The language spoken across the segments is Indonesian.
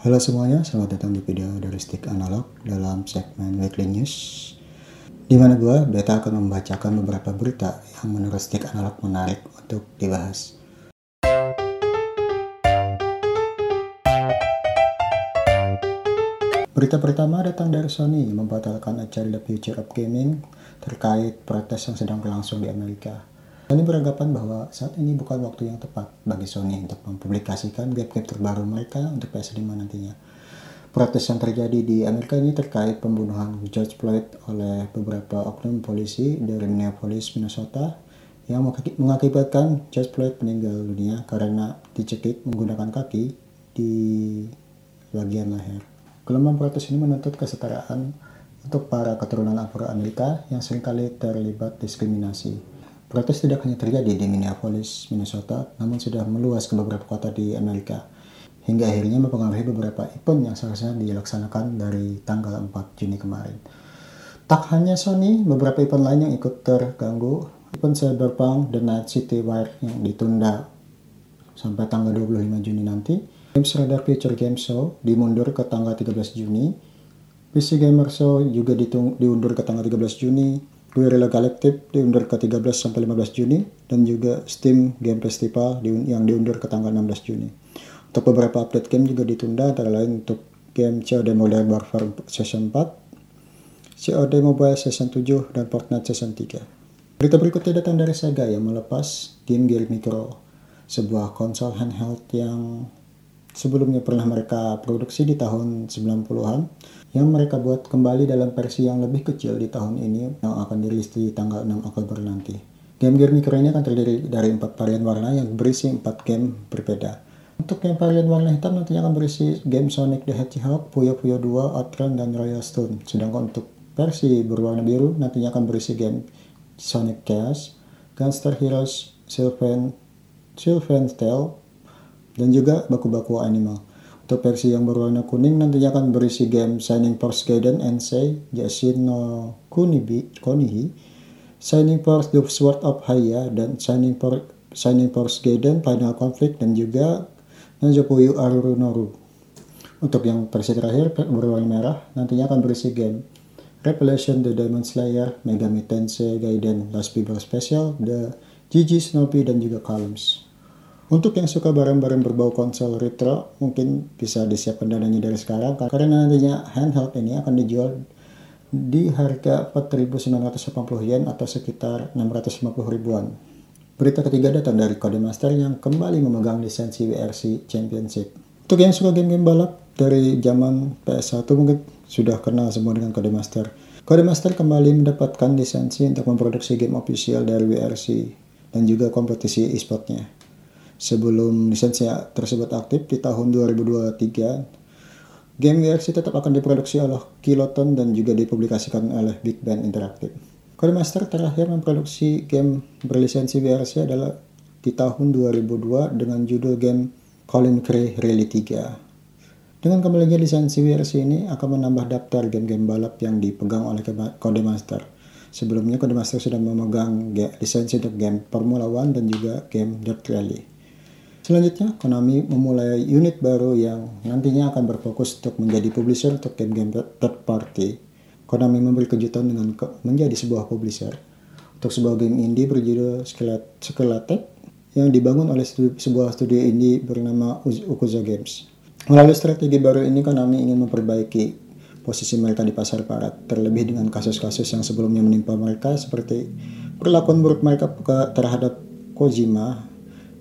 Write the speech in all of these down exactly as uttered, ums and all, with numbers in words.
Halo semuanya, selamat datang di video dari Stick Analog dalam segmen Weekly News, di mana gue, Beta, akan membacakan beberapa berita yang menurut Stick Analog menarik untuk dibahas. Berita pertama datang dari Sony yang membatalkan acara The Future of Gaming terkait protes yang sedang berlangsung di Amerika. Sony beranggapan bahwa saat ini bukan waktu yang tepat bagi Sony untuk mempublikasikan game-game terbaru mereka untuk P S lima nantinya. Protes yang terjadi di Amerika ini terkait pembunuhan George Floyd oleh beberapa oknum polisi dari Minneapolis, Minnesota, yang mengakibatkan George Floyd meninggal dunia karena dicekik menggunakan kaki di bagian leher. Gelombang protes ini menuntut kesetaraan untuk para keturunan Afro Amerika yang seringkali terlibat diskriminasi. Protes tidak hanya terjadi di Minneapolis, Minnesota, namun sudah meluas ke beberapa kota di Amerika, hingga akhirnya mempengaruhi beberapa event yang seharusnya dilaksanakan dari tanggal empat Juni kemarin. Tak hanya Sony, beberapa event lain yang ikut terganggu. Event Cyberpunk The Night Citywide yang ditunda sampai tanggal dua puluh lima Juni nanti. Games Radar Future Game Show dimundur ke tanggal tiga belas Juni. P C Gamer Show juga ditung- diundur ke tanggal tiga belas Juni. Guerrilla Collective diundur ke tiga belas sampai lima belas Juni, dan juga Steam Game Festival yang diundur ke tanggal enam belas Juni. Untuk beberapa update game juga ditunda, antara lain untuk game C O D Modern Warfare Season empat, C O D Mobile Season tujuh, dan Fortnite Season tiga. Berita berikutnya datang dari Sega yang melepas Game Gear Micro, sebuah konsol handheld yang sebelumnya pernah mereka produksi di tahun sembilan puluhan. Yang mereka buat kembali dalam versi yang lebih kecil di tahun ini yang akan dirilis di tanggal enam Oktober nanti. Game Gear Micro ini akan terdiri dari empat varian warna yang berisi empat game berbeda. Untuk yang varian warna hitam nantinya akan berisi game Sonic the Hedgehog, Puyo Puyo dua, Outrun, dan Royal Stone. Sedangkan untuk versi berwarna biru nantinya akan berisi game Sonic Chaos, Gunstar Heroes, Sylvan, Sylvan Tale, dan juga Baku-Baku Animal. Untuk versi yang berwarna kuning nantinya akan berisi game Shining Force Gaiden Ensei, Jashin no Kunihi, Shining Force The Sword of Hayya, dan Shining Force, Shining Force Gaiden Final Conflict, dan juga Puyo Puyo. Untuk yang versi terakhir berwarna merah nantinya akan berisi game Revelation The Demon Slayer, Megami Tensei Gaiden Last People Special, The G G Snoopy, dan juga Columns. Untuk yang suka barang-barang berbau konsol retro, mungkin bisa disiapkan dananya dari sekarang, karena nantinya handheld ini akan dijual di harga empat ribu sembilan ratus delapan puluh yen atau sekitar enam ratus lima puluh ribuan. Berita ketiga datang dari Codemaster yang kembali memegang lisensi W R C Championship. Untuk yang suka game-game balap dari zaman P S satu mungkin sudah kenal semua dengan Codemaster. Codemaster kembali mendapatkan lisensi untuk memproduksi game official dari W R C dan juga kompetisi e-sportnya. Sebelum lisensi tersebut aktif di tahun dua ribu dua puluh tiga, game W R C tetap akan diproduksi oleh Kiloton dan juga dipublikasikan oleh Big Band Interactive. Codemaster terakhir memproduksi game berlisensi W R C adalah di tahun dua ribu dua dengan judul game Colin Cray Rally tiga. Dengan kembalinya lisensi W R C ini akan menambah daftar game-game balap yang dipegang oleh Codemaster. Sebelumnya Codemaster sudah memegang lisensi untuk game Formula One dan juga game Dirt Rally. Selanjutnya, Konami memulai unit baru yang nantinya akan berfokus untuk menjadi publisher untuk game-game third party. Konami memberi kejutan dengan ke- menjadi sebuah publisher untuk sebuah game indie berjudul Skeletech yang dibangun oleh studi- sebuah studio indie bernama Yakuza Games. Melalui strategi baru ini, Konami ingin memperbaiki posisi mereka di pasar barat, terlebih dengan kasus-kasus yang sebelumnya menimpa mereka seperti perlakuan buruk mereka terhadap Kojima,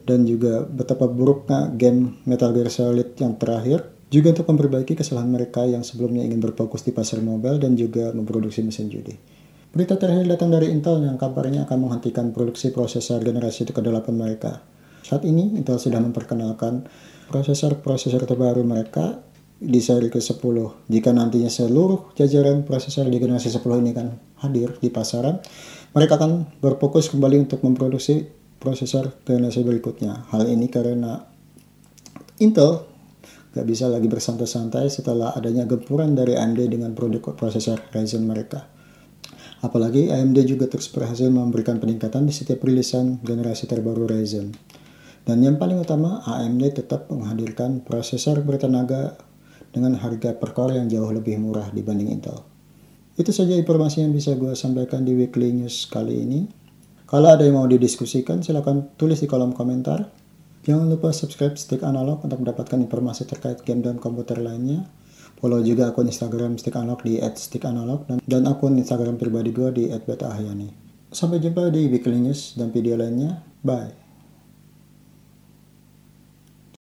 dan juga betapa buruknya game Metal Gear Solid yang terakhir, juga untuk memperbaiki kesalahan mereka yang sebelumnya ingin berfokus di pasar mobile dan juga memproduksi mesin judi. Berita terakhir datang dari Intel yang kabarnya akan menghentikan produksi prosesor generasi kedelapan mereka. Saat ini, Intel sudah memperkenalkan prosesor-prosesor terbaru mereka di seri ke sepuluh. Jika nantinya seluruh jajaran prosesor di generasi sepuluh ini akan hadir di pasaran, mereka akan berfokus kembali untuk memproduksi prosesor generasi berikutnya. Hal ini karena Intel gak bisa lagi bersantai-santai setelah adanya gempuran dari A M D dengan produk prosesor Ryzen mereka. Apalagi A M D juga terus berhasil memberikan peningkatan di setiap rilisan generasi terbaru Ryzen. Dan yang paling utama, A M D tetap menghadirkan prosesor bertenaga dengan harga perkor yang jauh lebih murah dibanding Intel. Itu saja informasi yang bisa gue sampaikan di Weekly News kali ini. Kalau ada yang mau didiskusikan, silakan tulis di kolom komentar. Jangan lupa subscribe Stick Analog untuk mendapatkan informasi terkait game dan komputer lainnya. Follow juga akun Instagram Stick Analog di et stick analog dan, dan akun Instagram pribadi gue di et beta ahyani. Sampai jumpa di Weekly News dan video lainnya. Bye!